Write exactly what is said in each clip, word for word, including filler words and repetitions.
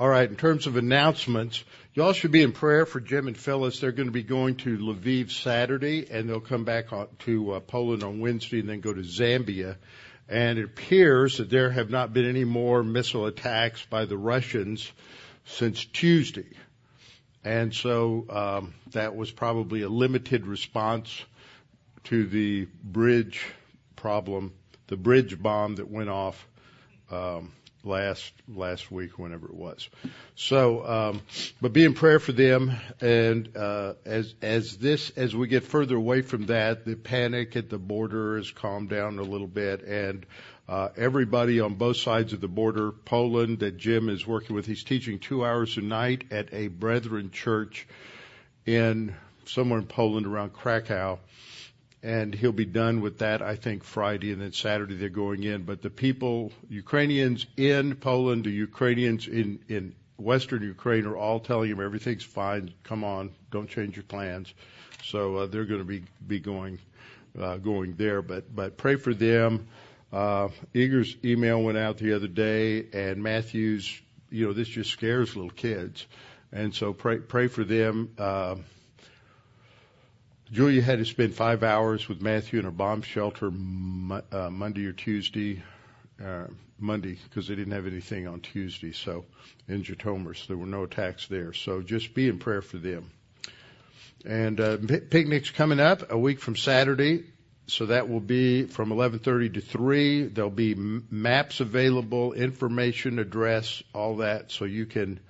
All right, in terms of announcements, y'all should be in prayer for Jim and Phyllis. They're going to be going to Lviv Saturday, and they'll come back to uh, Poland on Wednesday and then go to Zambia. And it appears that there have not been any more missile attacks by the Russians since Tuesday. And so um, that was probably a limited response to the bridge problem, the bridge bomb that went off um, last last week, whenever it was. So, um, but be in prayer for them. And uh, as as this as we get further away from that, the panic at the border has calmed down a little bit, and uh, everybody on both sides of the border, Poland, that Jim is working with, he's teaching two hours a night at a Brethren church in somewhere in Poland around Krakow. And he'll be done with that, I think, Friday, and then Saturday they're going in. But the people, Ukrainians in Poland, the Ukrainians in, in Western Ukraine are all telling him everything's fine. Come on, don't change your plans. So uh, they're going to be be going uh, going there. But but pray for them. Uh, Eager's email went out the other day, and Matthew's, you know, this just scares little kids, and so pray pray for them. Uh, Julia had to spend five hours with Matthew in a bomb shelter uh, Monday or Tuesday, uh, Monday, because they didn't have anything on Tuesday. So in Jatomers, there were no attacks there. So just be in prayer for them. And uh, picnic's coming up a week from Saturday, so that will be from eleven thirty to three. There'll be maps available, information, address, all that, so you can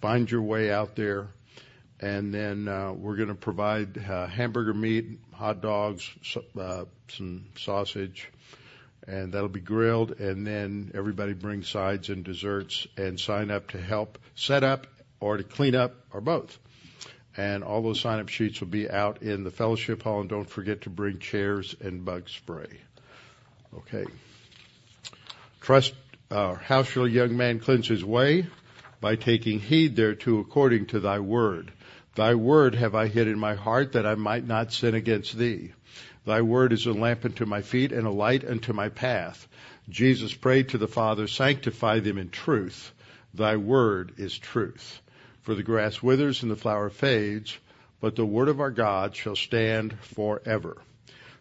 find your way out there. And then uh, we're going to provide uh, hamburger meat, hot dogs, so, uh, some sausage, and that'll be grilled. And then everybody brings sides and desserts and sign up to help set up or to clean up or both. And all those sign-up sheets will be out in the fellowship hall. And don't forget to bring chairs and bug spray. Okay. Trust, uh, how shall a young man cleanse his way? By taking heed thereto according to thy word. Thy word have I hid in my heart, that I might not sin against thee. Thy word is a lamp unto my feet and a light unto my path. Jesus prayed to the Father, sanctify them in truth. Thy word is truth. For the grass withers and the flower fades, but the word of our God shall stand forever.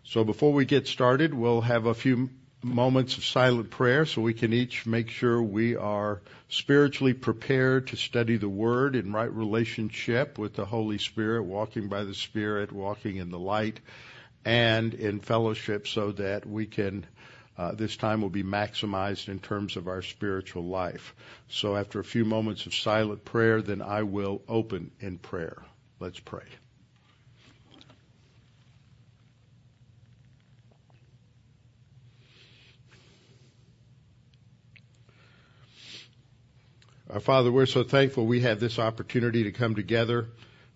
So before we get started, we'll have a few moments of silent prayer so we can each make sure we are spiritually prepared to study the Word in right relationship with the Holy Spirit, walking by the Spirit, walking in the light, and in fellowship so that we can, uh, this time will be maximized in terms of our spiritual life. So after a few moments of silent prayer, then I will open in prayer. Let's pray. Our Father, we're so thankful we have this opportunity to come together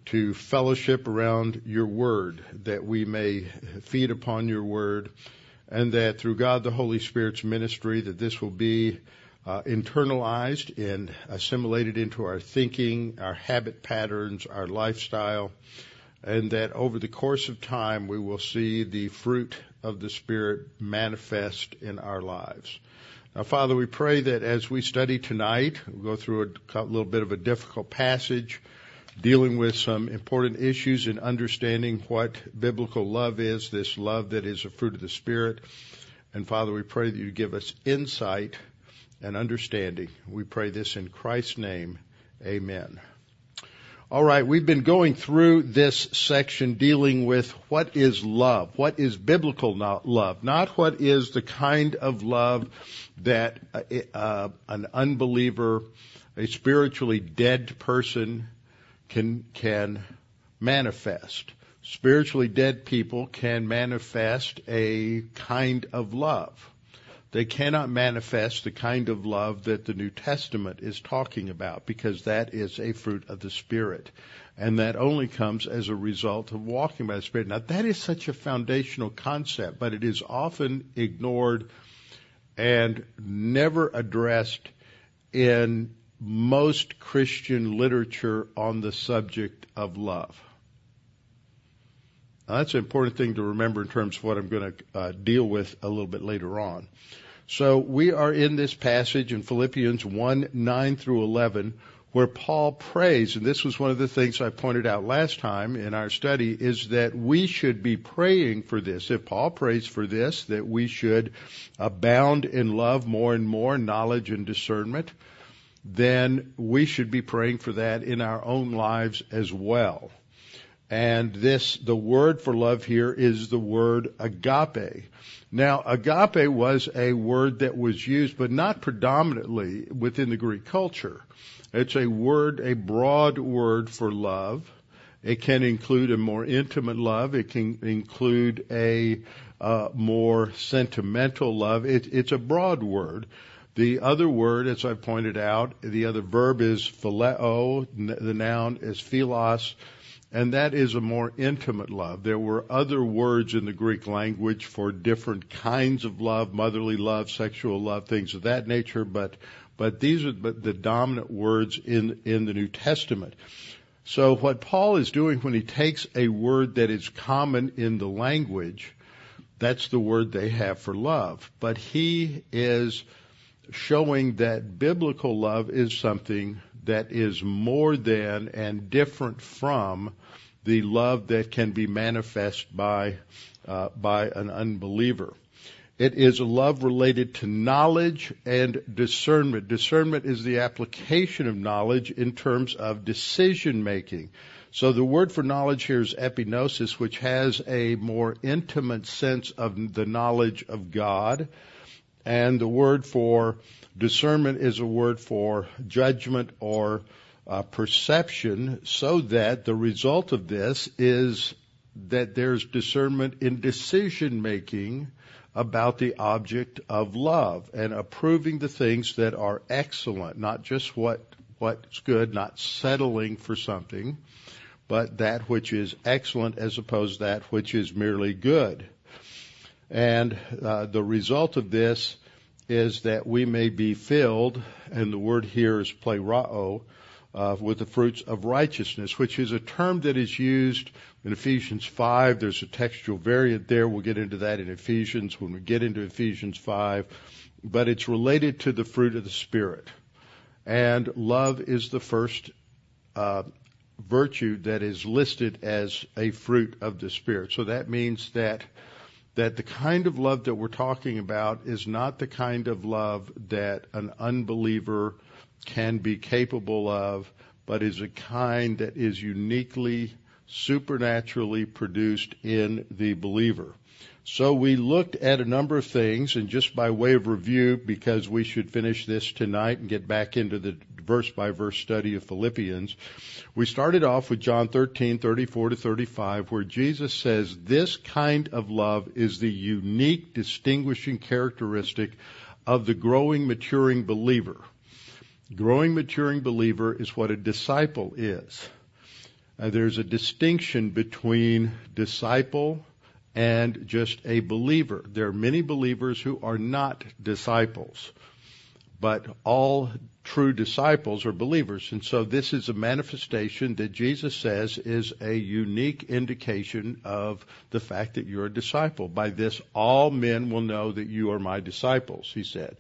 to fellowship around your word, that we may feed upon your word, and that through God the Holy Spirit's ministry, that this will be uh, internalized and assimilated into our thinking, our habit patterns, our lifestyle, and that over the course of time we will see the fruit of the Spirit manifest in our lives. Now, Father, we pray that as we study tonight, we'll go through a little bit of a difficult passage, dealing with some important issues and understanding what biblical love is, this love that is a fruit of the Spirit. And, Father, we pray that you give us insight and understanding. We pray this in Christ's name. Amen. All right, we've been going through this section dealing with what is love, what is biblical love, not what is the kind of love that uh, an unbeliever, a spiritually dead person can can manifest. Spiritually dead people can manifest a kind of love. They cannot manifest the kind of love that the New Testament is talking about, because that is a fruit of the Spirit. And that only comes as a result of walking by the Spirit. Now, that is such a foundational concept, but it is often ignored and never addressed in most Christian literature on the subject of love. Now, that's an important thing to remember in terms of what I'm going to uh, deal with a little bit later on. So we are in this passage in Philippians one, nine through eleven, where Paul prays, and this was one of the things I pointed out last time in our study, is that we should be praying for this. If Paul prays for this, that we should abound in love more and more, knowledge and discernment, then we should be praying for that in our own lives as well. And this, the word for love here is the word agape. Now, agape was a word that was used, but not predominantly within the Greek culture. It's a word, a broad word for love. It can include a more intimate love. It can include a uh, more sentimental love. It, it's a broad word. The other word, as I pointed out, the other verb is phileo. The noun is philos. And that is a more intimate love. There were other words in the Greek language for different kinds of love, motherly love, sexual love, things of that nature, but but these are the dominant words in, in the New Testament. So what Paul is doing when he takes a word that is common in the language, that's the word they have for love. But he is showing that biblical love is something that is more than and different from the love that can be manifest by uh, by an unbeliever. It is a love related to knowledge and discernment. Discernment is the application of knowledge in terms of decision making. So the word for knowledge here is epignosis, which has a more intimate sense of the knowledge of God. And the word for discernment is a word for judgment or uh, perception, so that the result of this is that there's discernment in decision-making about the object of love and approving the things that are excellent, not just what what's good, not settling for something, but that which is excellent as opposed to that which is merely good. And uh, the result of this is that we may be filled, and the word here is plerao, uh, with the fruits of righteousness, which is a term that is used in Ephesians five. There's a textual variant there. We'll get into that in Ephesians when we get into Ephesians five. But it's related to the fruit of the Spirit. And love is the first uh, virtue that is listed as a fruit of the Spirit. So that means that that the kind of love that we're talking about is not the kind of love that an unbeliever can be capable of, but is a kind that is uniquely, supernaturally produced in the believer. So we looked at a number of things, and just by way of review, because we should finish this tonight and get back into the verse-by-verse study of Philippians, we started off with John thirteen, thirty-four to thirty-five, where Jesus says, this kind of love is the unique distinguishing characteristic of the growing, maturing believer. Growing, maturing believer is what a disciple is. Uh, there's a distinction between disciple and just a believer. There are many believers who are not disciples, but all true disciples are believers. And so this is a manifestation that Jesus says is a unique indication of the fact that you're a disciple. By this, all men will know that you are my disciples, he said.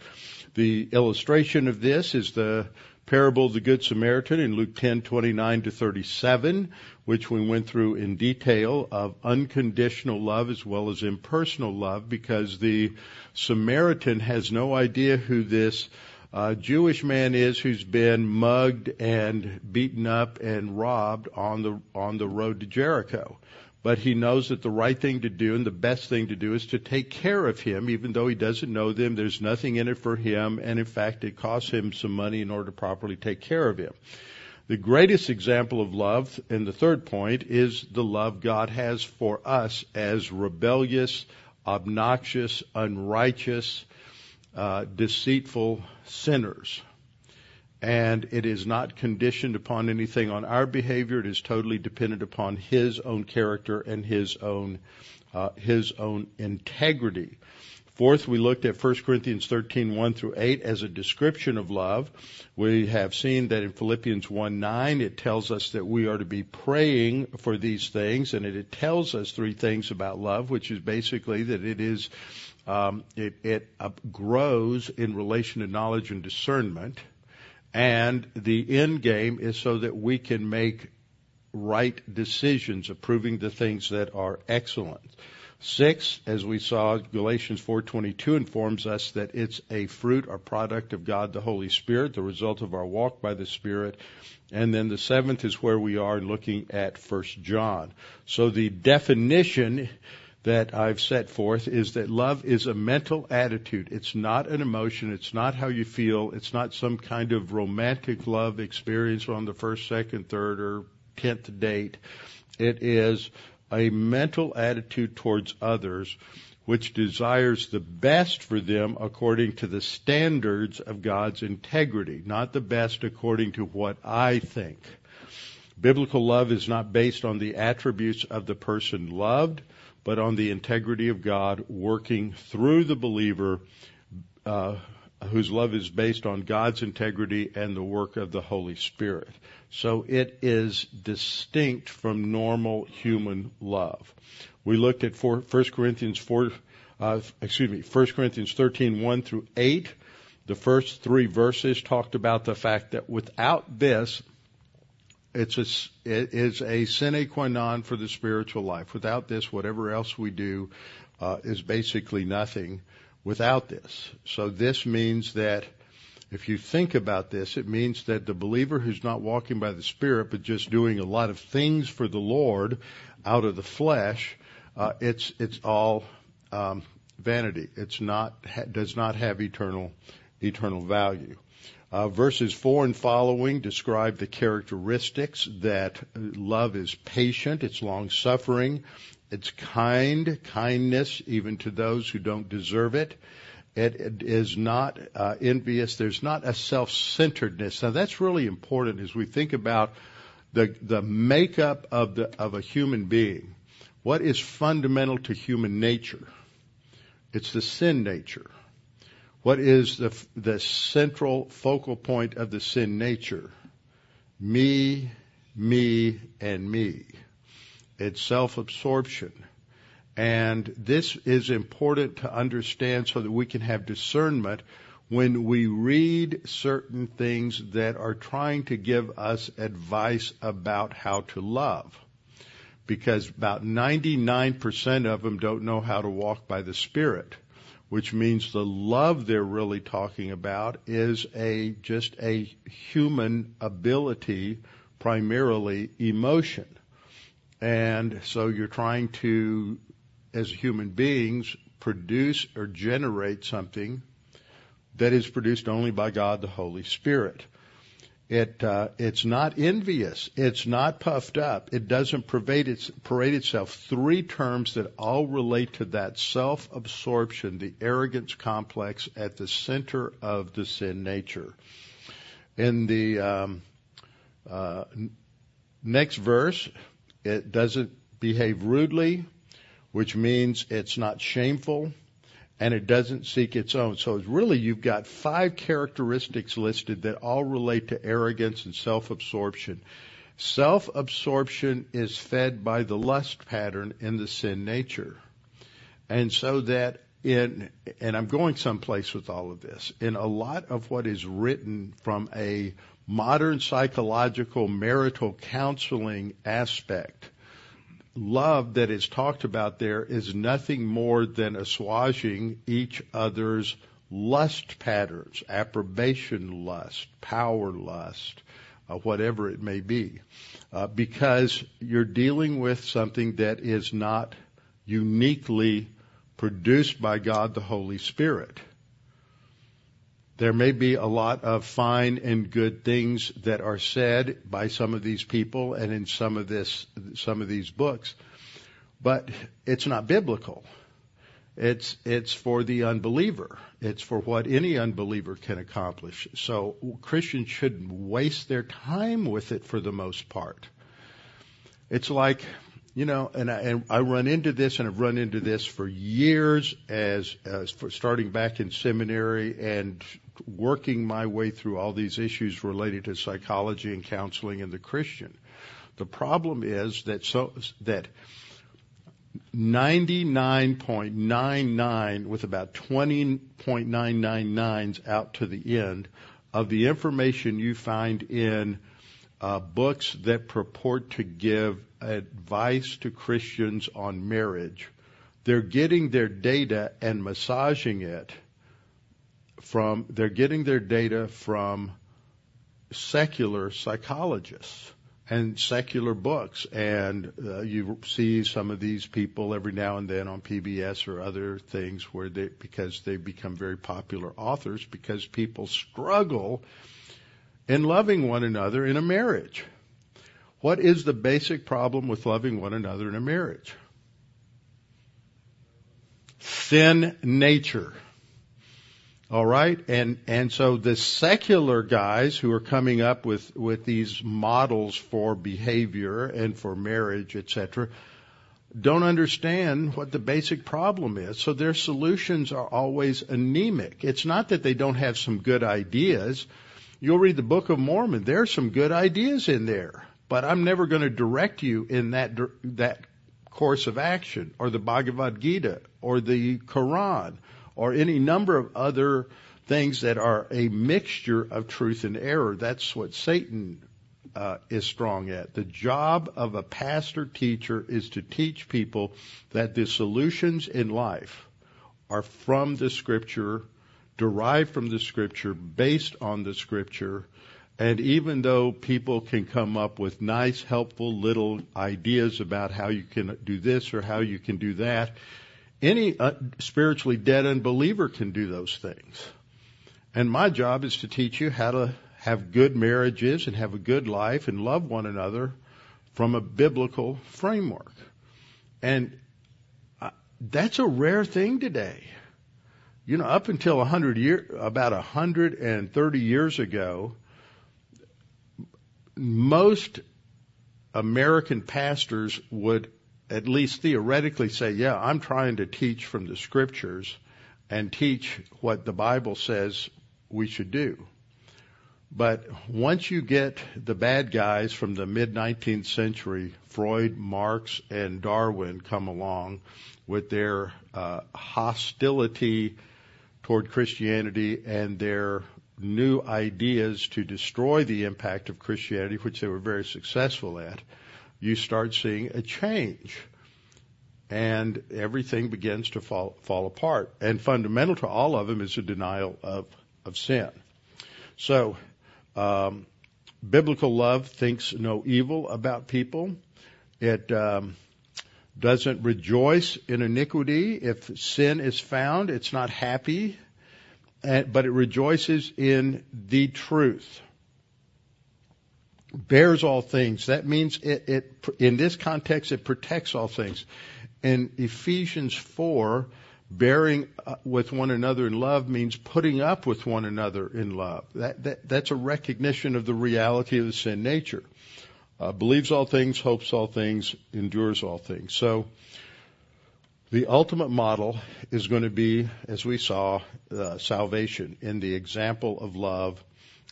The illustration of this is the parable of the Good Samaritan in Luke ten, twenty-nine to thirty-seven, which we went through in detail, of unconditional love as well as impersonal love, because the Samaritan has no idea who this uh, Jewish man is who's been mugged and beaten up and robbed on the on the road to Jericho. But he knows that the right thing to do and the best thing to do is to take care of him, even though he doesn't know them. There's nothing in it for him, and in fact, it costs him some money in order to properly take care of him. The greatest example of love, and the third point, is the love God has for us as rebellious, obnoxious, unrighteous, uh, deceitful sinners. And it is not conditioned upon anything on our behavior. It is totally dependent upon His own character and His own uh, His own integrity. Fourth, we looked at First Corinthians thirteen, one through eight as a description of love. We have seen that in Philippians one, nine, it tells us that we are to be praying for these things, and it, it tells us three things about love, which is basically that it is um, it, it up grows in relation to knowledge and discernment. And the end game is so that we can make right decisions, approving the things that are excellent. Six, as we saw, Galatians four twenty-two informs us that it's a fruit or product of God the Holy Spirit, the result of our walk by the Spirit. And then the seventh is where we are looking at First John. So the definition that I've set forth is that love is a mental attitude. It's not an emotion. It's not how you feel. It's not some kind of romantic love experience on the first, second, third, or tenth date. It is a mental attitude towards others which desires the best for them according to the standards of God's integrity, not the best according to what I think. Biblical love is not based on the attributes of the person loved, but on the integrity of God working through the believer, uh, whose love is based on God's integrity and the work of the Holy Spirit. So it is distinct from normal human love. We looked at First Corinthians four, uh, excuse me, First Corinthians thirteen, one through eight. The first three verses talked about the fact that without this, it's a, it is a sine qua non for the spiritual life. Without this, whatever else we do uh, is basically nothing without this. So this means that if you think about this, it means that the believer who's not walking by the Spirit, but just doing a lot of things for the Lord out of the flesh, uh, it's it's all um, vanity. It's not ha, does not have eternal eternal value. Uh, verses four and following describe the characteristics that love is patient, it's long-suffering, it's kind, kindness even to those who don't deserve it. It, it is not uh, envious. There's not a self-centeredness. Now that's really important as we think about the the makeup of the of a human being. What is fundamental to human nature? It's the sin nature. What is the the central focal point of the sin nature? Me, me, and me. It's self-absorption. And this is important to understand so that we can have discernment when we read certain things that are trying to give us advice about how to love. Because about ninety-nine percent of them don't know how to walk by the Spirit, which means the love they're really talking about is a just a human ability, primarily emotion. And so you're trying to, as human beings, produce or generate something that is produced only by God, the Holy Spirit. It uh, it's not envious. It's not puffed up. It doesn't parade, its, parade itself. Three terms that all relate to that self-absorption, the arrogance complex at the center of the sin nature. In the um, uh, next verse, it doesn't behave rudely, which means it's not shameful, and it doesn't seek its own. So it's really, you've got five characteristics listed that all relate to arrogance and self-absorption. Self-absorption is fed by the lust pattern in the sin nature. And so that in, and I'm going someplace with all of this, in a lot of what is written from a modern psychological marital counseling aspect, love that is talked about there is nothing more than assuaging each other's lust patterns, approbation lust, power lust, uh, whatever it may be, uh, because you're dealing with something that is not uniquely produced by God the Holy Spirit. There may be a lot of fine and good things that are said by some of these people and in some of this, some of these books, but it's not biblical. It's, it's for the unbeliever. It's for what any unbeliever can accomplish. So Christians shouldn't waste their time with it for the most part. It's like, you know, and I, and I run into this, and I've run into this for years as, as for starting back in seminary and working my way through all these issues related to psychology and counseling and the Christian. The problem is that so that ninety-nine point nine nine with about twenty point nine nine nines out to the end of the information you find in uh, books that purport to give advice to Christians on marriage. They're getting their data and massaging it from, they're getting their data from secular psychologists and secular books. And uh, you see some of these people every now and then on P B S or other things where they, because they become very popular authors, because people struggle in loving one another in a marriage. What is the basic problem with loving one another in a marriage? Sin nature. All right, and and so the secular guys who are coming up with, with these models for behavior and for marriage, et cetera, don't understand what the basic problem is. So their solutions are always anemic. It's not that they don't have some good ideas. You'll read the Book of Mormon. There are some good ideas in there, but I'm never going to direct you in that that course of action, or the Bhagavad Gita, or the Quran, or any number of other things that are a mixture of truth and error. That's what Satan uh, is strong at. The job of a pastor teacher is to teach people that the solutions in life are from the Scripture, derived from the Scripture, based on the Scripture, and even though people can come up with nice, helpful little ideas about how you can do this or how you can do that, any uh, spiritually dead unbeliever can do those things. And my job is to teach you how to have good marriages and have a good life and love one another from a biblical framework. And uh, that's a rare thing today. You know, up until a hundred year, about one hundred thirty years ago, most American pastors would at least theoretically say, yeah, I'm trying to teach from the Scriptures and teach what the Bible says we should do. But once you get the bad guys from the mid-nineteenth century, Freud, Marx, and Darwin come along with their uh, hostility toward Christianity and their new ideas to destroy the impact of Christianity, which they were very successful at, you start seeing a change, and everything begins to fall fall apart. And fundamental to all of them is a denial of, of sin. So, um, biblical love thinks no evil about people. It um, doesn't rejoice in iniquity. If sin is found, it's not happy, but it rejoices in the truth. Bears all things. That means it, it, in this context, it protects all things. In Ephesians four, bearing with one another in love means putting up with one another in love. That, that, that's a recognition of the reality of the sin nature. Uh, believes all things, hopes all things, endures all things. So the ultimate model is going to be, as we saw, uh, salvation in the example of love.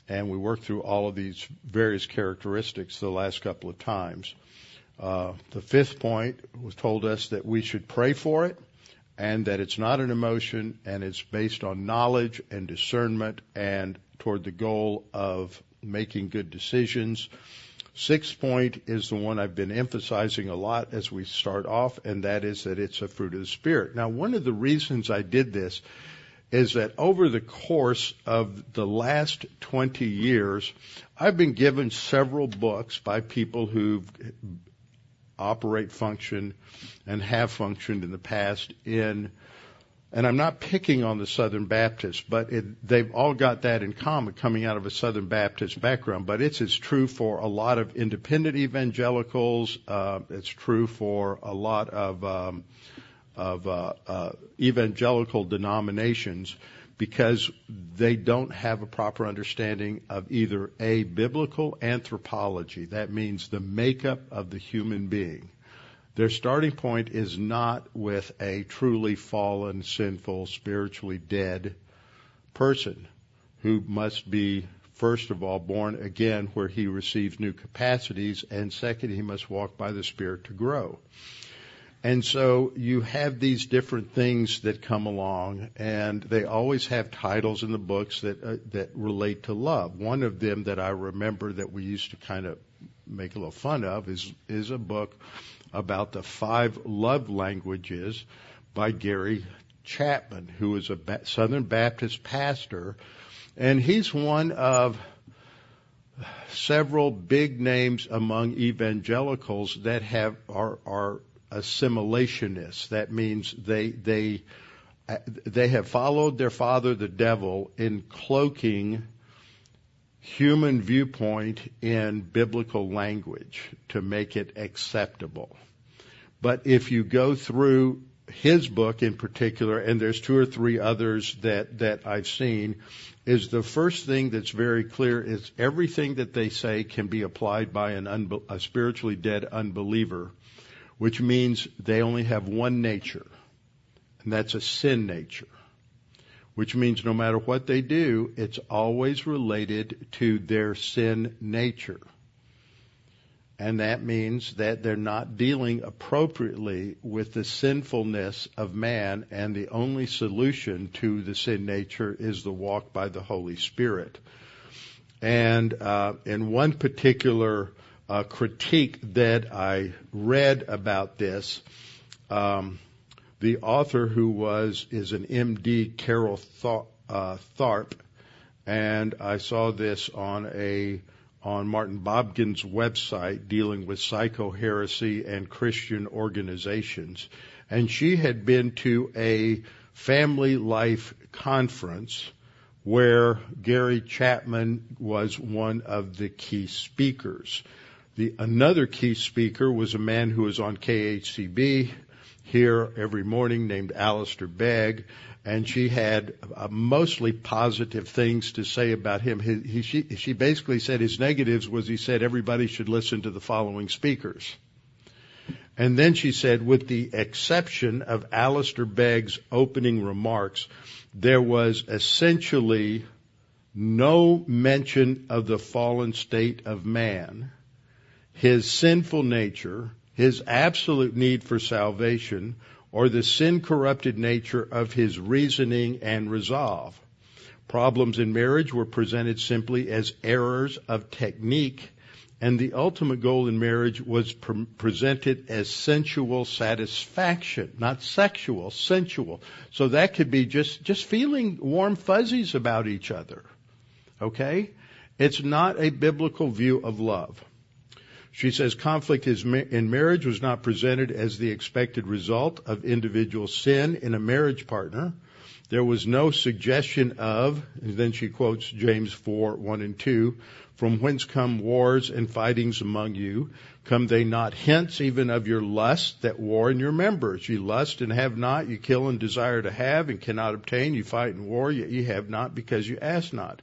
And we worked through all of these various characteristics the last couple of times. Uh, the fifth point was told us that we should pray for it, and that it's not an emotion, and it's based on knowledge and discernment and toward the goal of making good decisions. Sixth point is the one I've been emphasizing a lot as we start off, and that is that it's a fruit of the Spirit. Now, one of the reasons I did this is that over the course of the last twenty years, I've been given several books by people who operate, function, and have functioned in the past in, and I'm not picking on the Southern Baptists, but it, they've all got that in common coming out of a Southern Baptist background, but it's as true for a lot of independent evangelicals, uh, it's true for a lot of um of uh, uh, evangelical denominations, because they don't have a proper understanding of either A, biblical anthropology. That means the makeup of the human being. Their starting point is not with a truly fallen, sinful, spiritually dead person who must be, first of all, born again, where he receives new capacities, and second, he must walk by the Spirit to grow. And so you have these different things that come along, and they always have titles in the books that uh, that relate to love. One of them that I remember that we used to kind of make a little fun of is is a book about the five love languages by Gary Chapman, who is a ba- Southern Baptist pastor, and he's one of several big names among evangelicals that have are are assimilationists. That means they they they have followed their father, the devil, in cloaking human viewpoint in biblical language to make it acceptable. But if you go through his book in particular, and there's two or three others that that I've seen, is the first thing that's very clear is everything that they say can be applied by an unbe- a spiritually dead unbeliever, which means they only have one nature, and that's a sin nature, which means no matter what they do, it's always related to their sin nature. And that means that they're not dealing appropriately with the sinfulness of man, and the only solution to the sin nature is the walk by the Holy Spirit. And uh, in one particular a critique that I read about this, um, the author who was is an M D, Carol Tharp, uh, Tharp, and I saw this on a on Martin Bobkin's website dealing with psychoheresy and Christian organizations, and she had been to a family life conference where Gary Chapman was one of the key speakers. The, another key speaker was a man who was on K H C B here every morning named Alistair Begg, and she had uh, mostly positive things to say about him. His, he, she, she basically said his negatives was he said everybody should listen to the following speakers. And then she said, with the exception of Alistair Begg's opening remarks, there was essentially no mention of the fallen state of man, his sinful nature, his absolute need for salvation, or the sin-corrupted nature of his reasoning and resolve. Problems in marriage were presented simply as errors of technique, and the ultimate goal in marriage was pre- presented as sensual satisfaction, not sexual, sensual. So that could be just, just feeling warm fuzzies about each other, okay? It's not a biblical view of love. She says conflict is ma- in marriage was not presented as the expected result of individual sin in a marriage partner. There was no suggestion of, and then she quotes James four, one and two, from whence come wars and fightings among you? Come they not hence even of your lust that war in your members? You lust and have not, you kill and desire to have and cannot obtain, you fight and war, yet you have not because you ask not.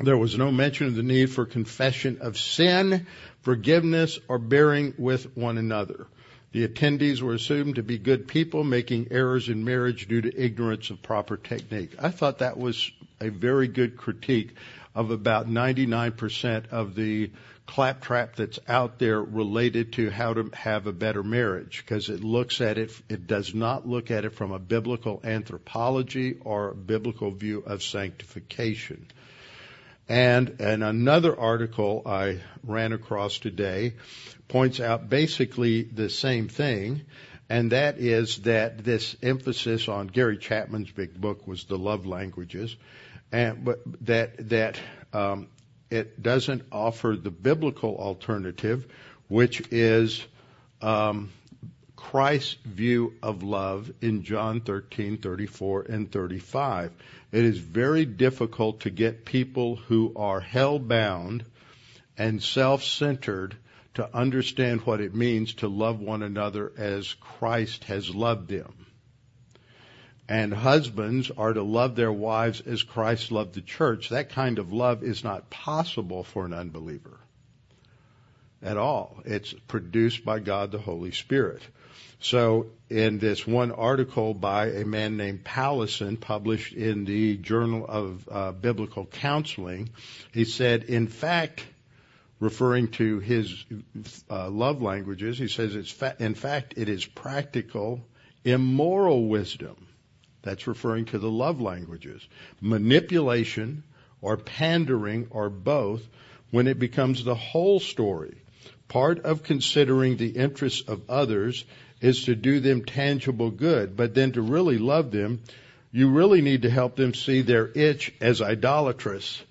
There was no mention of the need for confession of sin, forgiveness, or bearing with one another. The attendees were assumed to be good people making errors in marriage due to ignorance of proper technique. I thought that was a very good critique of about ninety-nine percent of the claptrap that's out there related to how to have a better marriage, because it looks at it, it does not look at it from a biblical anthropology or a biblical view of sanctification. And, and another article I ran across today points out basically the same thing, and that is that this emphasis on Gary Chapman's big book was the love languages, and but that that um, it doesn't offer the biblical alternative, which is um, Christ's view of love in John thirteen, thirty-four, and thirty-five. It is very difficult to get people who are hell-bound and self-centered to understand what it means to love one another as Christ has loved them. And husbands are to love their wives as Christ loved the church. That kind of love is not possible for an unbeliever at all. It's produced by God the Holy Spirit. So in this one article by a man named Pallison published in the Journal of uh, Biblical Counseling, he said, in fact, referring to his uh, love languages, he says, it's fa- in fact, it is practical, immoral wisdom. That's referring to the love languages. Manipulation or pandering or both, when it becomes the whole story. Part of considering the interests of others is to do them tangible good, but then to really love them, you really need to help them see their itch as idolatrous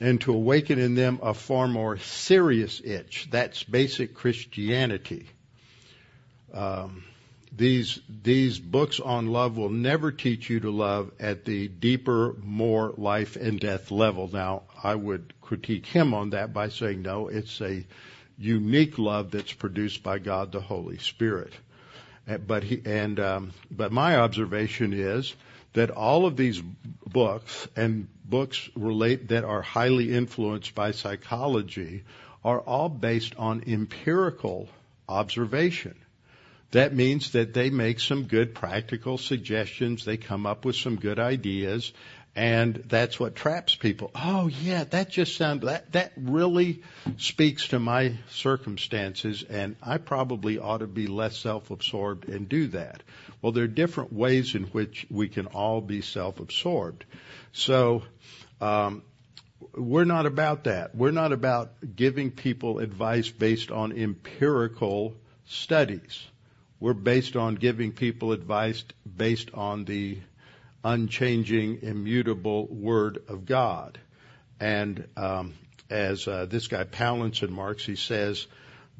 and to awaken in them a far more serious itch. That's basic Christianity. Um, these these books on love will never teach you to love at the deeper, more life and death level. Now, I would critique him on that by saying, no, it's a unique love that's produced by God the Holy Spirit. But he, and um, but my observation is that all of these books and books relate that are highly influenced by psychology are all based on empirical observation. That means that they make some good practical suggestions. They come up with some good ideas, and that's what traps people. Oh yeah, that just sounds, that, that really speaks to my circumstances, and I probably ought to be less self-absorbed and do that. Well, there are different ways in which we can all be self-absorbed. So, um, we're not about that. We're not about giving people advice based on empirical studies. We're based on giving people advice based on the unchanging, immutable Word of God. And um, as uh, this guy Palance and Marx, he says,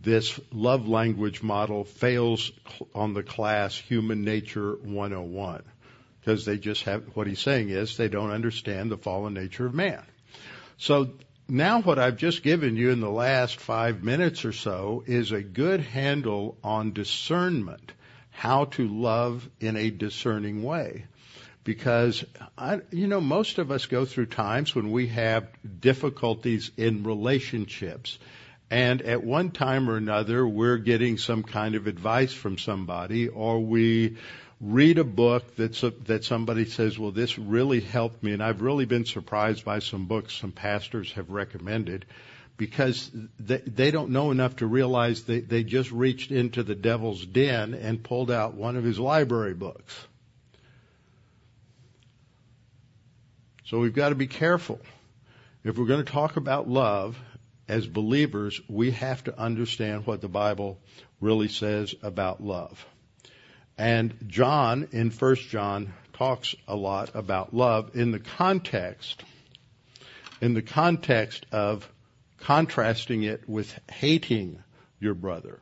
this love language model fails on the class Human Nature one oh one, because they just have, what he's saying is, they don't understand the fallen nature of man. So now what I've just given you in the last five minutes or so is a good handle on discernment, how to love in a discerning way. Because, I, you know, most of us go through times when we have difficulties in relationships. And at one time or another, we're getting some kind of advice from somebody, or we read a book that's a, that somebody says, well, this really helped me. And I've really been surprised by some books some pastors have recommended, because they, they don't know enough to realize they, they just reached into the devil's den and pulled out one of his library books. So we've got to be careful. If we're going to talk about love as believers, we have to understand what the Bible really says about love. And John, in First John, talks a lot about love in the context, in the context of contrasting it with hating your brother.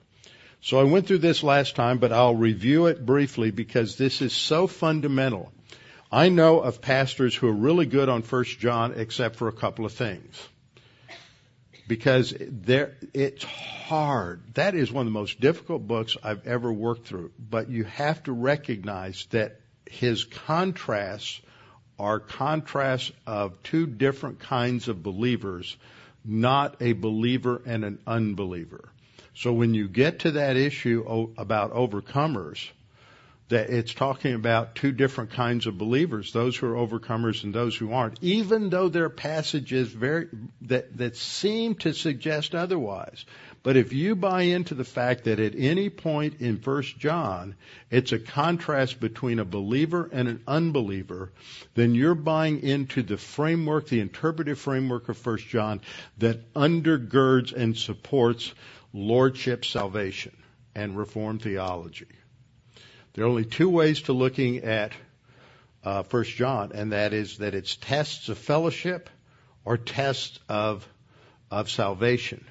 So I went through this last time, but I'll review it briefly because this is so fundamental. I know of pastors who are really good on First John except for a couple of things, because there, it's hard. That is one of the most difficult books I've ever worked through. But you have to recognize that his contrasts are contrasts of two different kinds of believers, not a believer and an unbeliever. So when you get to that issue about overcomers, that it's talking about two different kinds of believers, those who are overcomers and those who aren't, even though there are passages very, that, that seem to suggest otherwise. But if you buy into the fact that at any point in First John, it's a contrast between a believer and an unbeliever, then you're buying into the framework, the interpretive framework of First John that undergirds and supports lordship salvation and Reformed theology. There are only two ways to looking at uh, First John, and that is that it's tests of fellowship or tests of of salvation.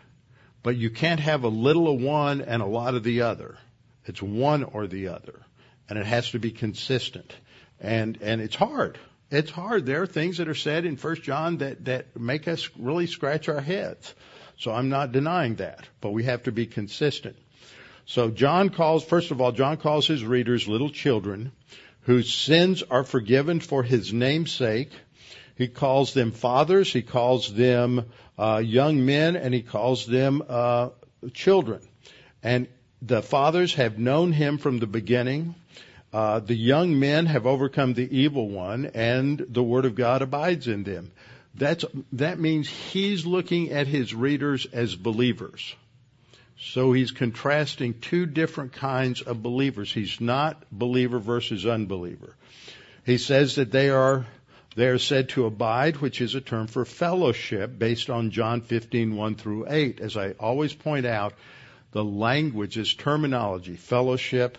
But you can't have a little of one and a lot of the other. It's one or the other, and it has to be consistent. And and it's hard. It's hard. There are things that are said in First John that, that make us really scratch our heads. So I'm not denying that, but we have to be consistent. So John calls, first of all, John calls his readers little children whose sins are forgiven for his name's sake. He calls them fathers, he calls them uh, young men, and he calls them uh, children. And the fathers have known him from the beginning. Uh, the young men have overcome the evil one, and the word of God abides in them. That's, that means he's looking at his readers as believers. So he's contrasting two different kinds of believers. He's not believer versus unbeliever. He says that they are, they are said to abide, which is a term for fellowship based on John fifteen, one through eight. As I always point out, the language is terminology, fellowship,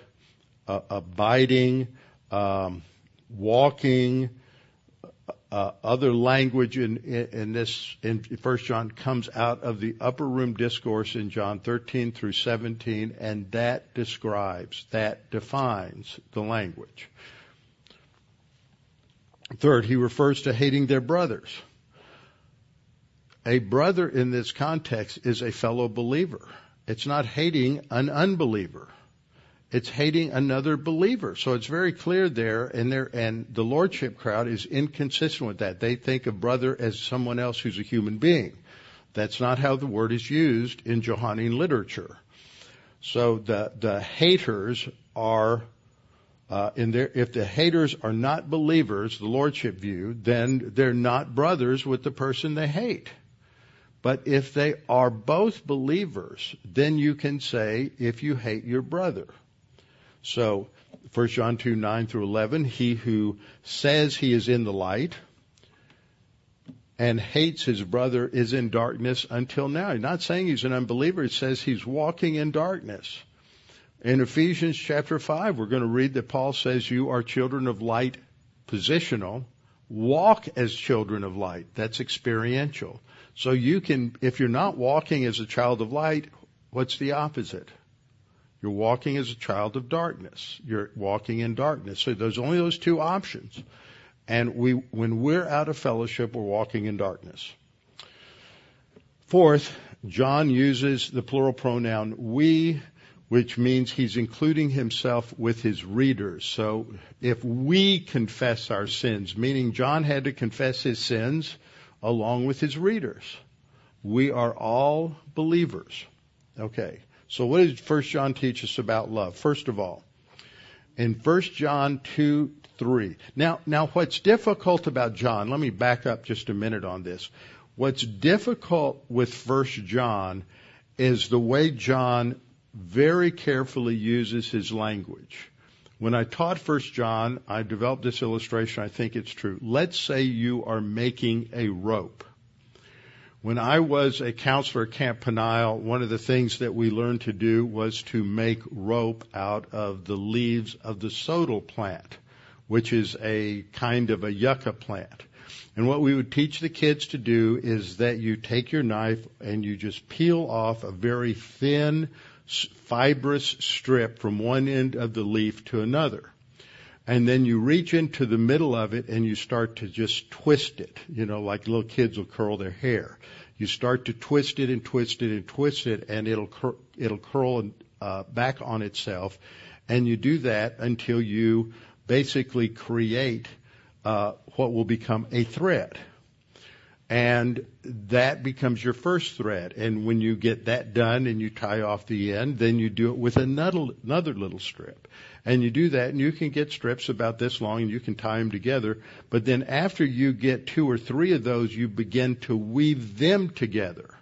uh, abiding, um, walking, Uh, other language in, in, in this, in First John, comes out of the upper room discourse in John thirteen through seventeen, and that describes, that defines the language. Third, he refers to hating their brothers. A brother in this context is a fellow believer. It's not hating an unbeliever. It's hating another believer. So it's very clear there, and there, and the lordship crowd is inconsistent with that. They think of brother as someone else who's a human being. That's not how the word is used in Johannine literature. So the, the haters are, uh, in their, if the haters are not believers, the lordship view, then they're not brothers with the person they hate. But if they are both believers, then you can say, if you hate your brother. So, First John two, nine through eleven, he who says he is in the light and hates his brother is in darkness until now. He's not saying he's an unbeliever. He says he's walking in darkness. In Ephesians chapter five, we're going to read that Paul says you are children of light, positional. Walk as children of light. That's experiential. So you can, if you're not walking as a child of light, what's the opposite? You're walking as a child of darkness. You're walking in darkness. So there's only those two options. And we, when we're out of fellowship, we're walking in darkness. Fourth, John uses the plural pronoun we, which means he's including himself with his readers. So if we confess our sins, meaning John had to confess his sins along with his readers. We are all believers. Okay. So what does First John teach us about love? First of all, in First John two, three. Now, now what's difficult about John, let me back up just a minute on this. What's difficult with First John is the way John very carefully uses his language. When I taught First John, I developed this illustration. I think it's true. Let's say you are making a rope. When I was a counselor at Camp Penile, one of the things that we learned to do was to make rope out of the leaves of the sotol plant, which is a kind of a yucca plant. And what we would teach the kids to do is that you take your knife and you just peel off a very thin, fibrous strip from one end of the leaf to another. And then you reach into the middle of it and you start to just twist it, you know, like little kids will curl their hair. You start to twist it and twist it and twist it, and it'll cur- it'll curl uh, back on itself. And you do that until you basically create uh, what will become a thread. And that becomes your first thread. And when you get that done and you tie off the end, then you do it with another, another little strip. And you do that, and you can get strips about this long, and you can tie them together. But then after you get two or three of those, you begin to weave them together.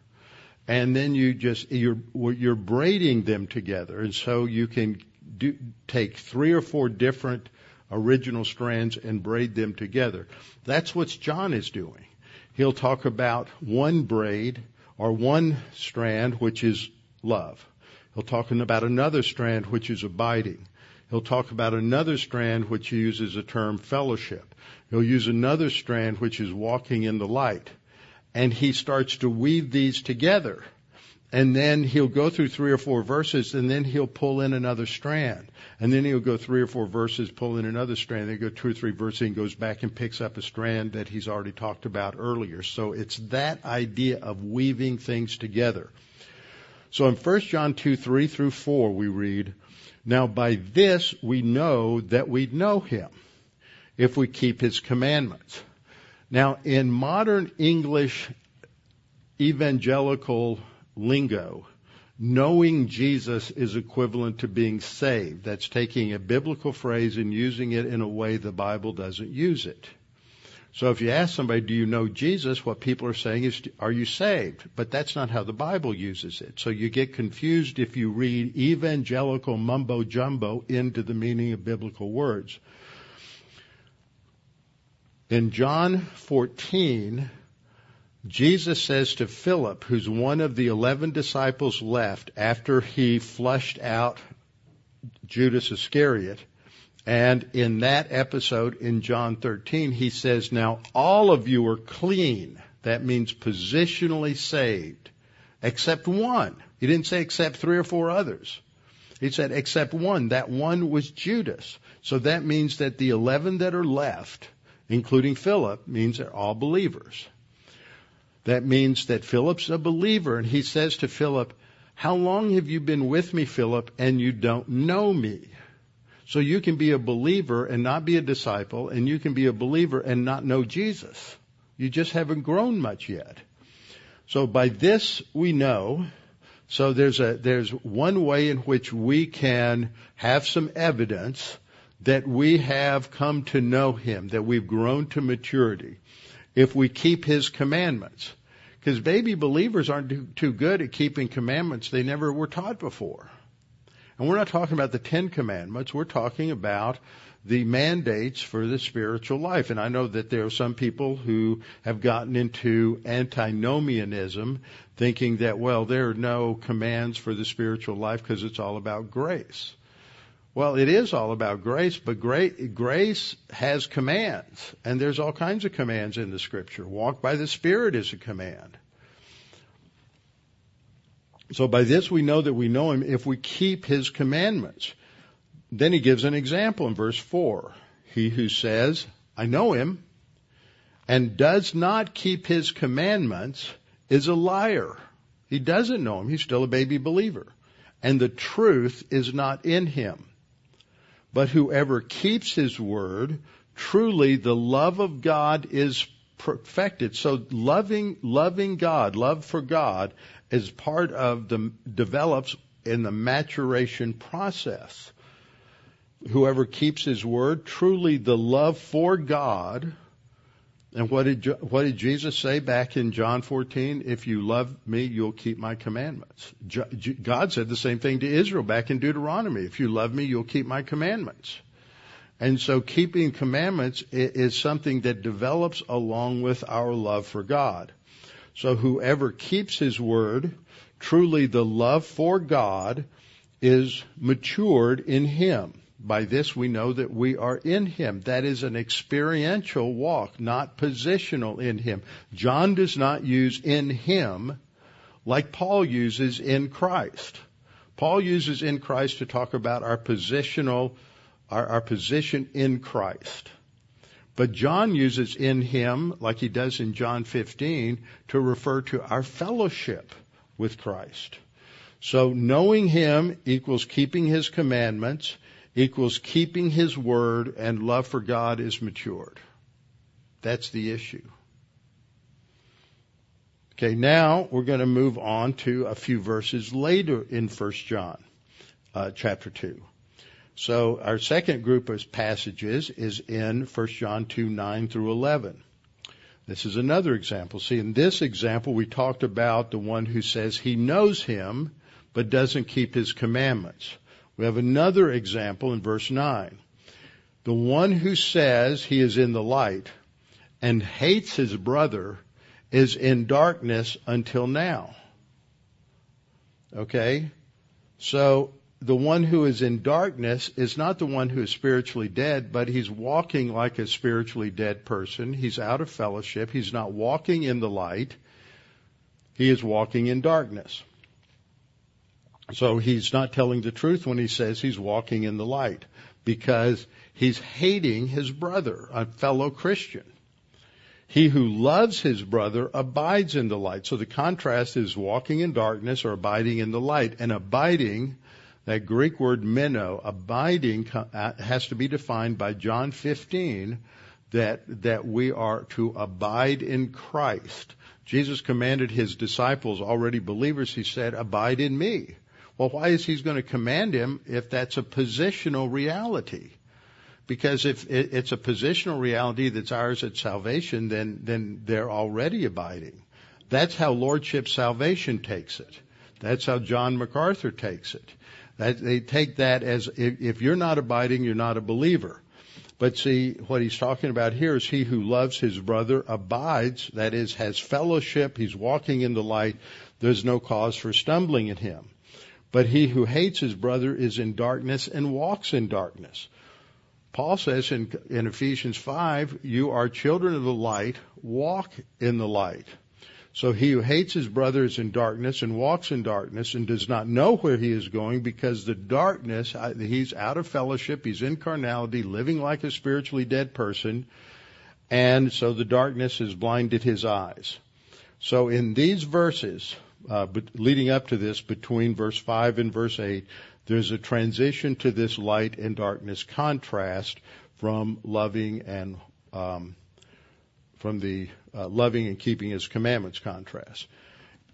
And then you just, you're, you're braiding them together. And so you can do, take three or four different original strands and braid them together. That's what John is doing. He'll talk about one braid or one strand, which is love. He'll talk about another strand, which is abiding. He'll talk about another strand, which he uses the term fellowship. He'll use another strand, which is walking in the light. And he starts to weave these together. And then he'll go through three or four verses, and then he'll pull in another strand. And then he'll go three or four verses, pull in another strand. Then he'll go two or three verses, and goes back and picks up a strand that he's already talked about earlier. So it's that idea of weaving things together. So in First John two, three through four, we read, "Now by this we know that we know him, if we keep his commandments." Now in modern English evangelical lingo, knowing Jesus is equivalent to being saved. That's taking a biblical phrase and using it in a way the Bible doesn't use it. So if you ask somebody, do you know Jesus? What people are saying is, are you saved? But that's not how the Bible uses it. So you get confused if you read evangelical mumbo-jumbo into the meaning of biblical words. In John fourteen, Jesus says to Philip, who's one of the eleven disciples left after he flushed out Judas Iscariot, and in that episode in John thirteen, he says, now all of you are clean. That means positionally saved, except one. He didn't say except three or four others. He said except one. That one was Judas. So that means that the eleven that are left, including Philip, means they're all believers. That means that Philip's a believer, and he says to Philip, how long have you been with me, Philip, and you don't know me? So you can be a believer and not be a disciple, and you can be a believer and not know Jesus. You just haven't grown much yet. So by this we know. So there's a there's one way in which we can have some evidence that we have come to know him, that we've grown to maturity, if we keep his commandments. Because baby believers aren't too good at keeping commandments they never were taught before. And we're not talking about the Ten Commandments. We're talking about the mandates for the spiritual life. And I know that there are some people who have gotten into antinomianism, thinking that, well, there are no commands for the spiritual life because it's all about grace. Well, it is all about grace, but grace has commands. And there's all kinds of commands in the Scripture. Walk by the Spirit is a command. So by this we know that we know him if we keep his commandments. Then he gives an example in verse four. He who says, I know him, and does not keep his commandments is a liar. He doesn't know him. He's still a baby believer. And the truth is not in him. But whoever keeps his word, truly the love of God is perfected. So loving, loving God, love for God, is part of the, develops in the maturation process. Whoever keeps his word, truly the love for God. And what did, what did Jesus say back in John fourteen? If you love me, you'll keep my commandments. God said the same thing to Israel back in Deuteronomy. If you love me, you'll keep my commandments. And so keeping commandments is something that develops along with our love for God. So whoever keeps his word, truly the love for God is matured in him. By this we know that we are in him. That is an experiential walk, not positional in him. John does not use in him like Paul uses in Christ. Paul uses in Christ to talk about our positional, our, our position in Christ. But John uses in him, like he does in John fifteen, to refer to our fellowship with Christ. So knowing him equals keeping his commandments, equals keeping his word, and love for God is matured. That's the issue. Okay, now we're going to move on to a few verses later in First John, uh, chapter two. So our second group of passages is in First John two, nine through eleven. This is another example. See, in this example, we talked about the one who says he knows him, but doesn't keep his commandments. We have another example in verse nine. The one who says he is in the light and hates his brother is in darkness until now. Okay? So the one who is in darkness is not the one who is spiritually dead, but he's walking like a spiritually dead person. He's out of fellowship. He's not walking in the light. He is walking in darkness. So he's not telling the truth when he says he's walking in the light, because he's hating his brother, a fellow Christian. He who loves his brother abides in the light. So the contrast is walking in darkness or abiding in the light. And abiding, that Greek word meno, abiding, has to be defined by John fifteen, that that we are to abide in Christ. Jesus commanded his disciples, already believers, he said, abide in me. Well, why is he going to command him if that's a positional reality? Because if it's a positional reality that's ours at salvation, then, then they're already abiding. That's how Lordship salvation takes it. That's how John MacArthur takes it. That, they take that as, if, if you're not abiding, you're not a believer. But see, what he's talking about here is he who loves his brother abides, that is, has fellowship, he's walking in the light, there's no cause for stumbling in him. But he who hates his brother is in darkness and walks in darkness. Paul says in, in Ephesians five, you are children of the light, walk in the light. So he who hates his brother is in darkness and walks in darkness and does not know where he is going, because the darkness, he's out of fellowship, he's in carnality, living like a spiritually dead person, and so the darkness has blinded his eyes. So in these verses, uh, but leading up to this, between verse five and verse eight, there's a transition to this light and darkness contrast from loving and um, from the uh, loving and keeping His commandments contrast.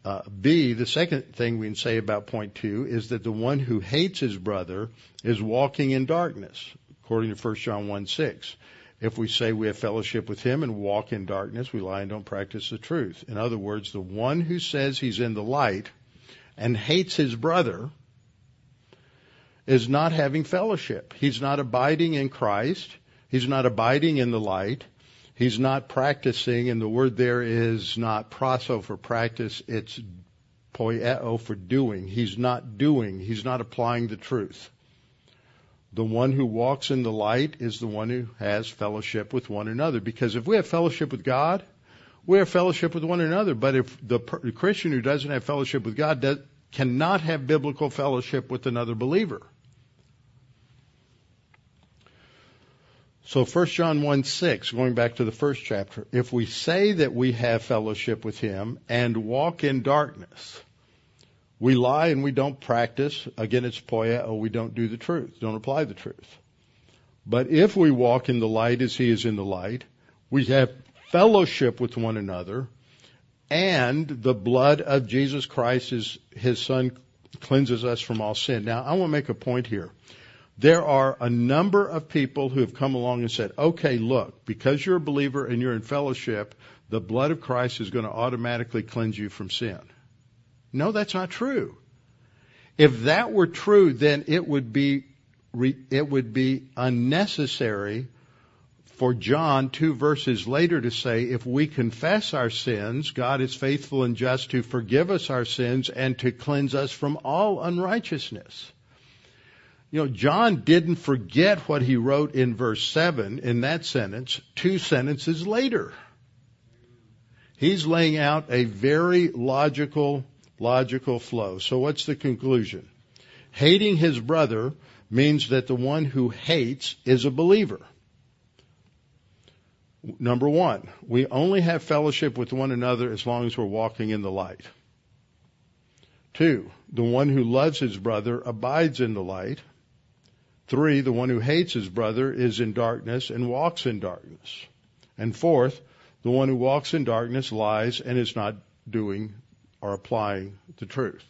Uh, B, the second thing we can say about point two is that the one who hates his brother is walking in darkness, according to First John one six. If we say we have fellowship with Him and walk in darkness, we lie and don't practice the truth. In other words, the one who says he's in the light and hates his brother is not having fellowship. He's not abiding in Christ. He's not abiding in the light. He's not practicing, and the word there is not proso for practice, it's poieo for doing. He's not doing. He's not applying the truth. The one who walks in the light is the one who has fellowship with one another, because if we have fellowship with God, we have fellowship with one another. But if the Christian who doesn't have fellowship with God does, cannot have biblical fellowship with another believer. So First John one six, going back to the first chapter, if we say that we have fellowship with Him and walk in darkness, we lie and we don't practice. Again, it's poieo, we don't do the truth, don't apply the truth. But if we walk in the light as He is in the light, we have fellowship with one another, and the blood of Jesus Christ, is, His Son, cleanses us from all sin. Now, I want to make a point here. There are a number of people who have come along and said, okay, look, because you're a believer and you're in fellowship, the blood of Christ is going to automatically cleanse you from sin. No, that's not true. If that were true, then it would be, it would be unnecessary for John two verses later to say, if we confess our sins, God is faithful and just to forgive us our sins and to cleanse us from all unrighteousness. You know, John didn't forget what he wrote in verse seven in that sentence two sentences later. He's laying out a very logical, logical flow. So what's the conclusion? Hating his brother means that the one who hates is a believer. Number one, we only have fellowship with one another as long as we're walking in the light. Two, the one who loves his brother abides in the light. Three, the one who hates his brother is in darkness and walks in darkness. And fourth, the one who walks in darkness lies and is not doing or applying the truth.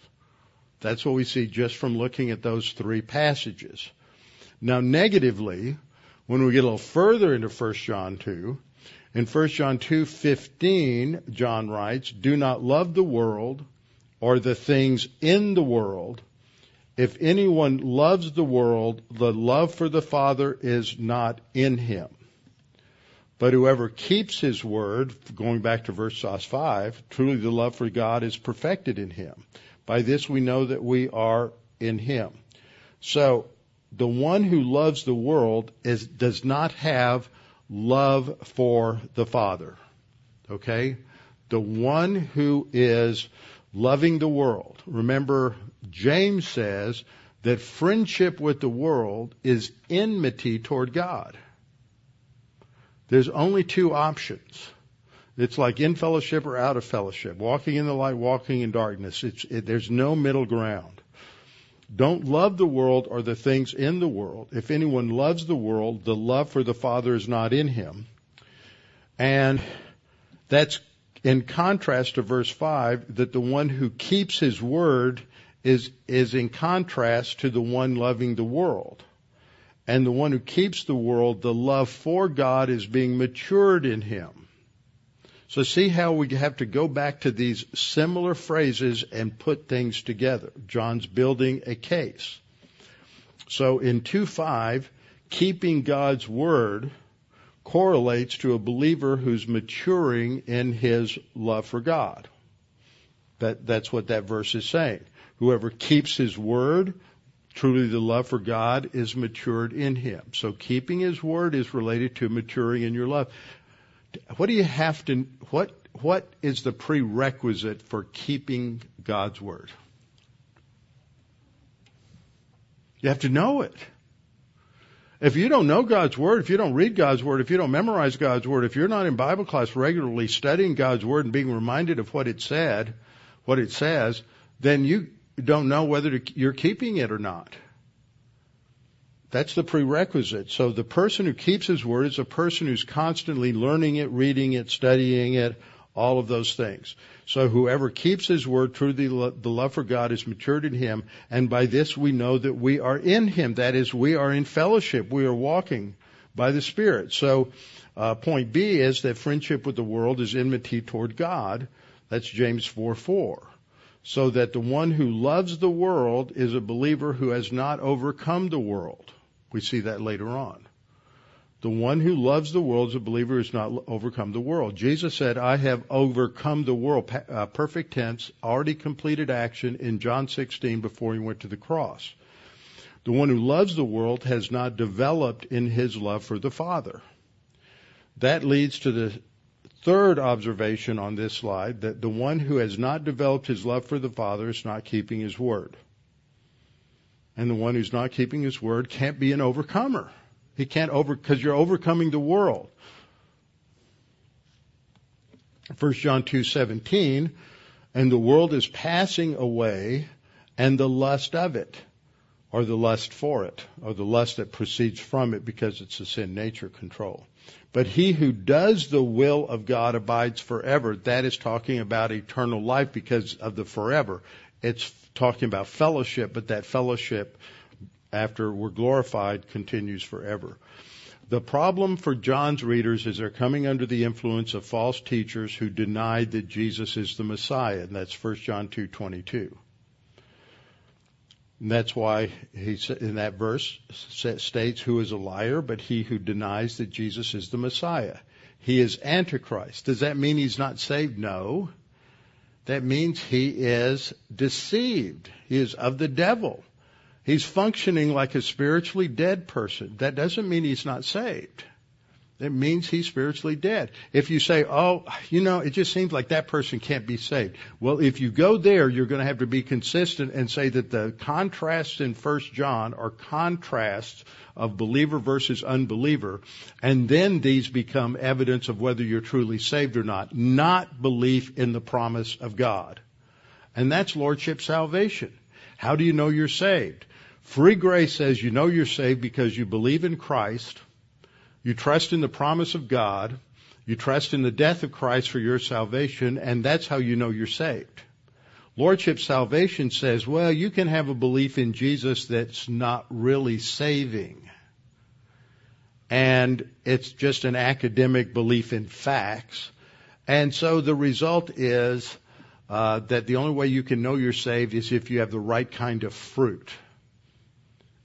That's what we see just from looking at those three passages. Now, negatively, when we get a little further into First John two, in First John two fifteen, John writes, do not love the world or the things in the world. If anyone loves the world, the love for the Father is not in him. But whoever keeps His word, going back to verse five, truly the love for God is perfected in him. By this we know that we are in Him. So the one who loves the world is, does not have love for the Father. Okay? The one who is loving the world. Remember, James says that friendship with the world is enmity toward God. There's only two options. It's like in fellowship or out of fellowship. Walking in the light, walking in darkness. It's, it, there's no middle ground. Don't love the world or the things in the world. If anyone loves the world, the love for the Father is not in him. And that's in contrast to verse five, that the one who keeps His word is is in contrast to the one loving the world. and the one who keeps the world, the love for God is being matured in him. So see how we have to go back to these similar phrases and put things together. John's building a case. So in two five, keeping God's word correlates to a believer who's maturing in his love for God. That, that's what that verse is saying. Whoever keeps his word, truly the love for God is matured in him. So keeping his word is related to maturing in your love. What do you have to, what, what is the prerequisite for keeping God's word? You have to know it. If you don't know God's word, if you don't read God's word, if you don't memorize God's word, if you're not in Bible class regularly studying God's word and being reminded of what it said, what it says, then you don't know whether to, you're keeping it or not. That's the prerequisite. So the person who keeps his word is a person who's constantly learning it, reading it, studying it, all of those things. So whoever keeps his word, truly the love for God is matured in him, and by this we know that we are in him. That is, we are in fellowship. We are walking by the Spirit. So uh, point B is that friendship with the world is enmity toward God. That's James four four. So that the one who loves the world is a believer who has not overcome the world. We see that later on. The one who loves the world is a believer who has not overcome the world. Jesus said, I have overcome the world, uh, perfect tense, already completed action in John sixteen before he went to the cross. The one who loves the world has not developed in his love for the Father. That leads to the third observation on this slide, that the one who has not developed his love for the Father is not keeping his word. And the one who's not keeping his word can't be an overcomer. He can't over, because you're overcoming the world. First John two seventeen, and the world is passing away and the lust of it, or the lust for it, or the lust that proceeds from it because it's a sin nature control. But he who does the will of God abides forever. That is talking about eternal life because of the forever. It's talking about fellowship, but that fellowship, after we're glorified, continues forever. The problem for John's readers is they're coming under the influence of false teachers who denied that Jesus is the Messiah, and that's First John two twenty-two. And that's why he, in that verse, states who is a liar, but he who denies that Jesus is the Messiah. He is Antichrist. Does that mean he's not saved? No. That means he is deceived. He is of the devil. He's functioning like a spiritually dead person. That doesn't mean he's not saved. It means he's spiritually dead. If you say, oh, you know, it just seems like that person can't be saved. Well, if you go there, you're going to have to be consistent and say that the contrasts in First John are contrasts of believer versus unbeliever, and then these become evidence of whether you're truly saved or not, not belief in the promise of God. And that's lordship salvation. How do you know you're saved? Free grace says you know you're saved because you believe in Christ. You trust in the promise of God. You trust in the death of Christ for your salvation, and that's how you know you're saved. Lordship salvation says, well, you can have a belief in Jesus that's not really saving, and it's just an academic belief in facts. And so the result is uh, that the only way you can know you're saved is if you have the right kind of fruit.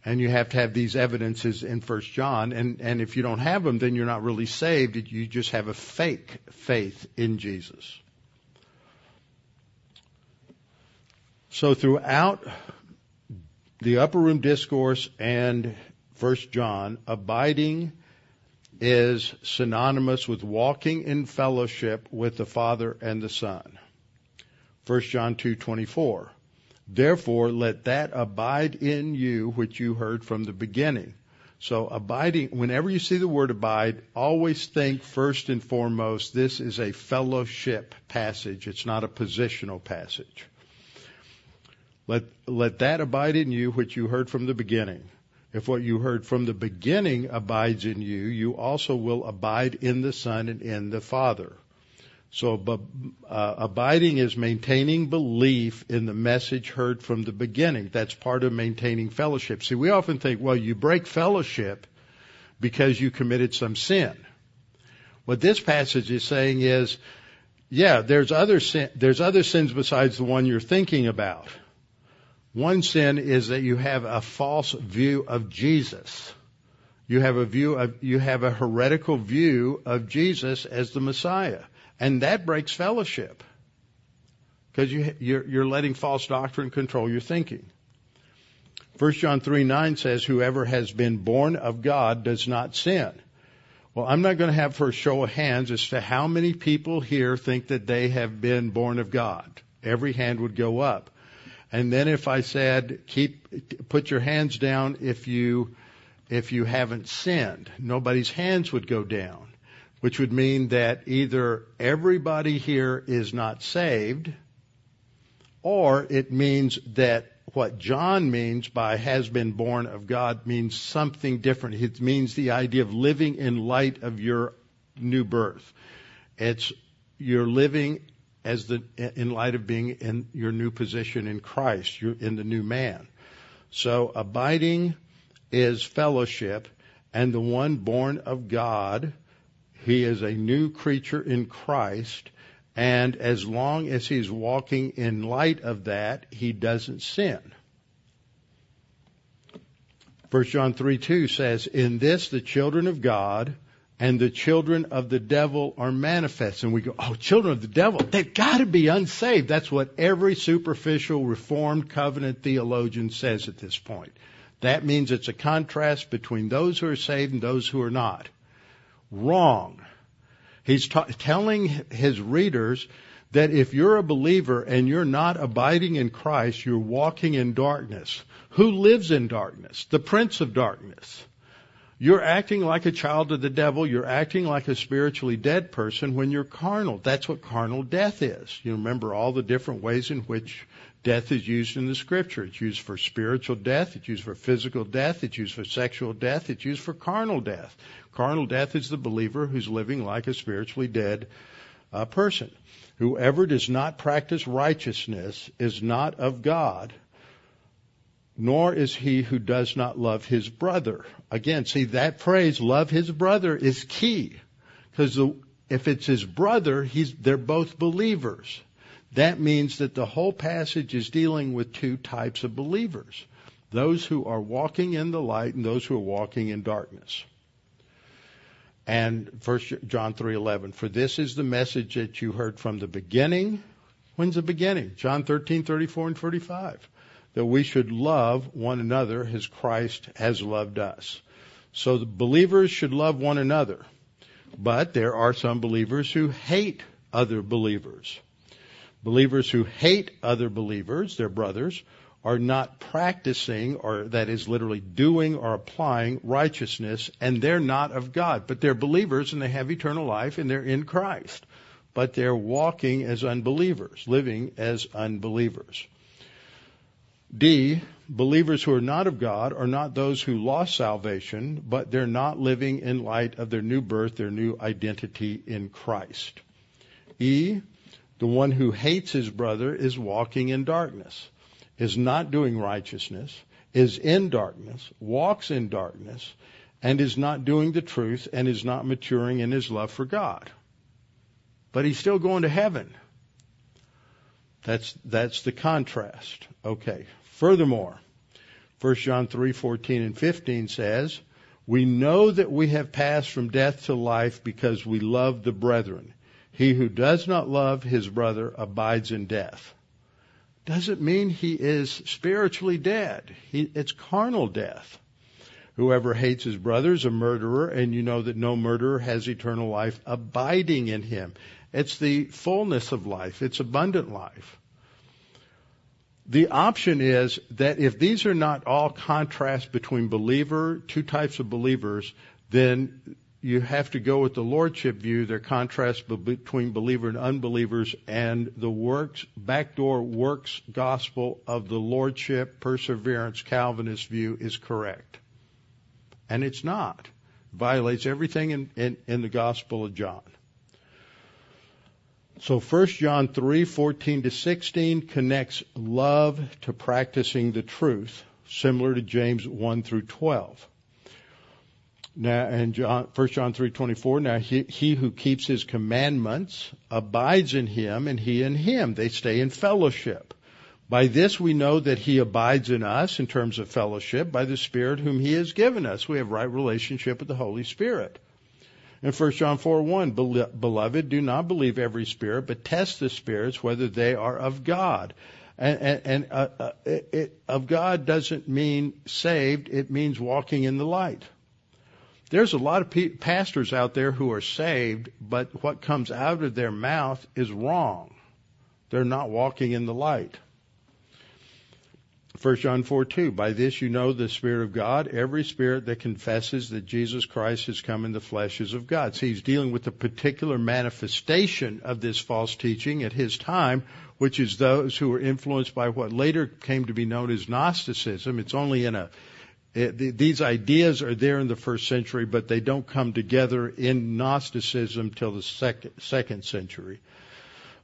And you have to have these evidences in First John. And, and if you don't have them, then you're not really saved. You just have a fake faith in Jesus. So throughout the Upper Room Discourse and First John, abiding is synonymous with walking in fellowship with the Father and the Son. First John two twenty-four. Therefore, let that abide in you which you heard from the beginning. So abiding, whenever you see the word abide, always think first and foremost, this is a fellowship passage. It's not a positional passage. Let, let that abide in you which you heard from the beginning. If what you heard from the beginning abides in you, you also will abide in the Son and in the Father. So uh, abiding is maintaining belief in the message heard from the beginning. That's part of maintaining fellowship. See, we often think, well, you break fellowship because you committed some sin. What this passage is saying is, yeah, there's other sin, there's other sins besides the one you're thinking about. One sin is that you have a false view of Jesus. You have a view of, you have a heretical view of Jesus as the Messiah. And that breaks fellowship because you, you're, you're letting false doctrine control your thinking. First John three nine says, whoever has been born of God does not sin. Well, I'm not going to have for a show of hands as to how many people here think that they have been born of God. Every hand would go up. And then if I said, keep, put your hands down if you, if you haven't sinned, nobody's hands would go down, which would mean that either everybody here is not saved, or it means that what John means by has been born of God means something different. It means the idea of living in light of your new birth. It's you're living as the in light of being in your new position in Christ, you're in the new man. So abiding is fellowship, and the one born of God, he is a new creature in Christ, and as long as he's walking in light of that, he doesn't sin. First John three two says, in this the children of God and the children of the devil are manifest. And we go, oh, children of the devil, they've got to be unsaved. That's what every superficial Reformed covenant theologian says at this point. That means it's a contrast between those who are saved and those who are not. Wrong. He's ta- telling his readers that if you're a believer and you're not abiding in Christ, you're walking in darkness. Who lives in darkness? The prince of darkness. You're acting like a child of the devil. You're acting like a spiritually dead person when you're carnal. That's what carnal death is. You remember all the different ways in which death is used in the Scripture. It's used for spiritual death. It's used for physical death. It's used for sexual death. It's used for carnal death. Carnal death is the believer who's living like a spiritually dead uh, person. Whoever does not practice righteousness is not of God, nor is he who does not love his brother. Again, see, that phrase, love his brother, is key. Because if it's his brother, he's, they're both believers. That means that the whole passage is dealing with two types of believers, those who are walking in the light and those who are walking in darkness. And First John three eleven, for this is the message that you heard from the beginning. When's the beginning? John thirteen thirty-four and thirty-five, that we should love one another as Christ has loved us. So the believers should love one another, but there are some believers who hate other believers. Believers who hate other believers, their brothers, are not practicing, or that is literally doing or applying righteousness, and they're not of God. But they're believers, and they have eternal life, and they're in Christ. But they're walking as unbelievers, living as unbelievers. D, believers who are not of God are not those who lost salvation, but they're not living in light of their new birth, their new identity in Christ. E, the one who hates his brother is walking in darkness, is not doing righteousness, is in darkness, walks in darkness, and is not doing the truth, and is not maturing in his love for God. But he's still going to heaven. That's that's the contrast. Okay. Furthermore, First John three fourteen and fifteen says, we know that we have passed from death to life because we love the brethren. He who does not love his brother abides in death. Doesn't mean he is spiritually dead. He, it's carnal death. Whoever hates his brother is a murderer, and you know that no murderer has eternal life abiding in him. It's the fullness of life. It's abundant life. The option is that if these are not all contrasts between believer, two types of believers, then you have to go with the lordship view, their contrast between believer and unbelievers, and the works, backdoor works gospel of the lordship, perseverance, Calvinist view is correct. And it's not. Violates everything in, in, in the Gospel of John. So First John three, fourteen to sixteen connects love to practicing the truth, similar to James one through twelve. Now, and John, First John three, twenty-four, now he, he who keeps his commandments abides in him, and he in him. They stay in fellowship. By this we know that he abides in us in terms of fellowship by the Spirit whom he has given us. We have right relationship with the Holy Spirit. In First John four, one, beloved, do not believe every spirit, but test the spirits whether they are of God. And, and, and uh, uh, it, it, of God doesn't mean saved. It means walking in the light. There's a lot of pe- pastors out there who are saved, but what comes out of their mouth is wrong. They're not walking in the light. First John four, two, by this you know the Spirit of God. Every spirit that confesses that Jesus Christ has come in the flesh is of God. So he's dealing with the particular manifestation of this false teaching at his time, which is those who were influenced by what later came to be known as Gnosticism. It's only in a, it, these ideas are there in the first century, but they don't come together in Gnosticism till the second, second century.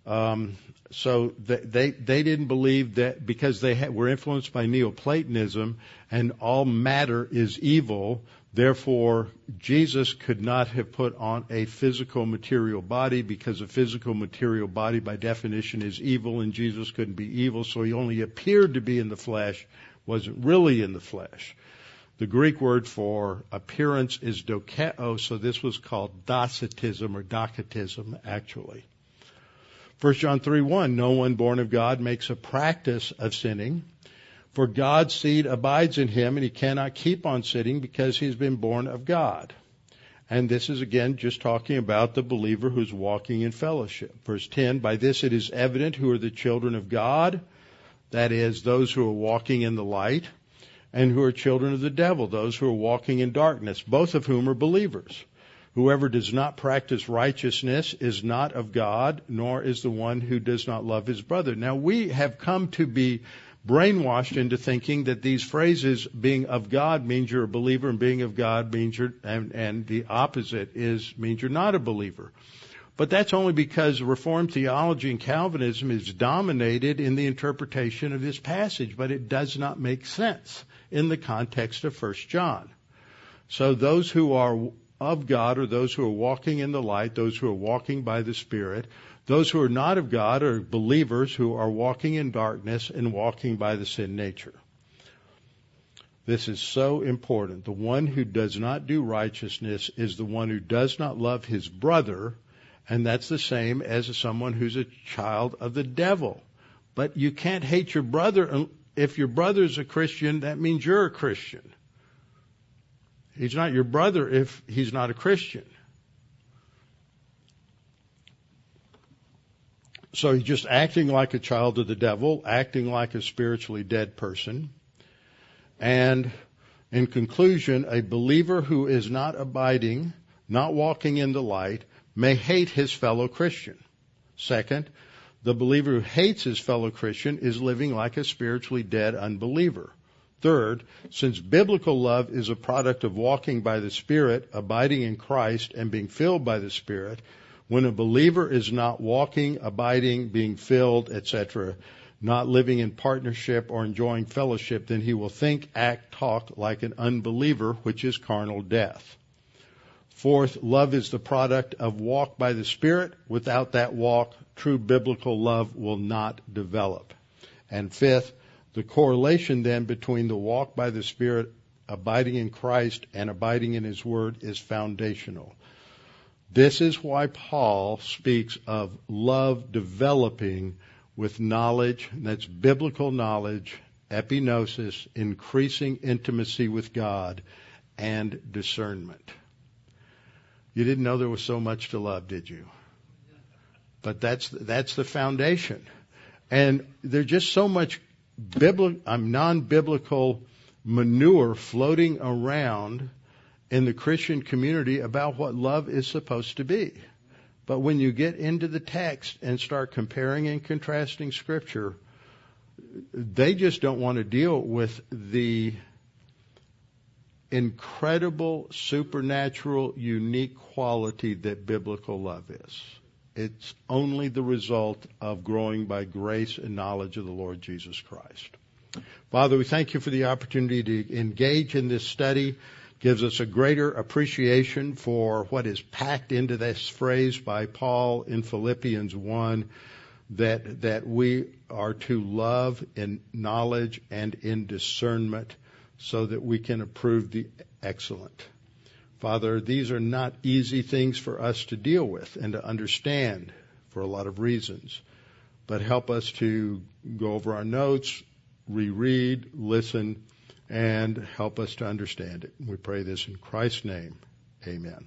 Um, so they, they they didn't believe that because they had, were influenced by Neoplatonism and all matter is evil. Therefore, Jesus could not have put on a physical material body because a physical material body by definition is evil, and Jesus couldn't be evil. So he only appeared to be in the flesh, wasn't really in the flesh. The Greek word for appearance is dokeo, so this was called docetism or docetism actually. First John three, one, no one born of God makes a practice of sinning, for God's seed abides in him, and he cannot keep on sinning because he's been born of God. And this is, again, just talking about the believer who's walking in fellowship. Verse ten, by this it is evident who are the children of God, that is, those who are walking in the light, and who are children of the devil, those who are walking in darkness, both of whom are believers. Whoever does not practice righteousness is not of God, nor is the one who does not love his brother. Now, we have come to be brainwashed into thinking that these phrases, being of God means you're a believer, and being of God means you're, and, and the opposite is, means you're not a believer. But that's only because Reformed theology and Calvinism is dominated in the interpretation of this passage, but it does not make sense in the context of First John. So those who are of God are those who are walking in the light, those who are walking by the Spirit. Those who are not of God are believers who are walking in darkness and walking by the sin nature. This is so important. The one who does not do righteousness is the one who does not love his brother, and that's the same as someone who's a child of the devil. But you can't hate your brother. If your brother's a Christian, that means you're a Christian. He's not your brother if he's not a Christian. So he's just acting like a child of the devil, acting like a spiritually dead person. And in conclusion, a believer who is not abiding, not walking in the light, may hate his fellow Christian. Second, the believer who hates his fellow Christian is living like a spiritually dead unbeliever. Third, since biblical love is a product of walking by the Spirit, abiding in Christ, and being filled by the Spirit, when a believer is not walking, abiding, being filled, et cetera, not living in partnership or enjoying fellowship, then he will think, act, talk like an unbeliever, which is carnal death. Fourth, love is the product of walk by the Spirit. Without that walk, true biblical love will not develop. And fifth, the correlation then between the walk by the Spirit, abiding in Christ, and abiding in his word is foundational. This is why Paul speaks of love developing with knowledge, and that's biblical knowledge, epignosis, increasing intimacy with God, and discernment. You didn't know there was so much to love, did you? But that's that's the foundation. And there's just so much Bibli- um, non-biblical manure floating around in the Christian community about what love is supposed to be. But when you get into the text and start comparing and contrasting Scripture, they just don't want to deal with the incredible, supernatural, unique quality that biblical love is. It's only the result of growing by grace and knowledge of the Lord Jesus Christ. Father, we thank you for the opportunity to engage in this study. Gives us a greater appreciation for what is packed into this phrase by Paul in Philippians one, that that we are to love in knowledge and in discernment so that we can approve the excellent. Father, these are not easy things for us to deal with and to understand for a lot of reasons, but help us to go over our notes, reread, listen, and help us to understand it. We pray this in Christ's name. Amen.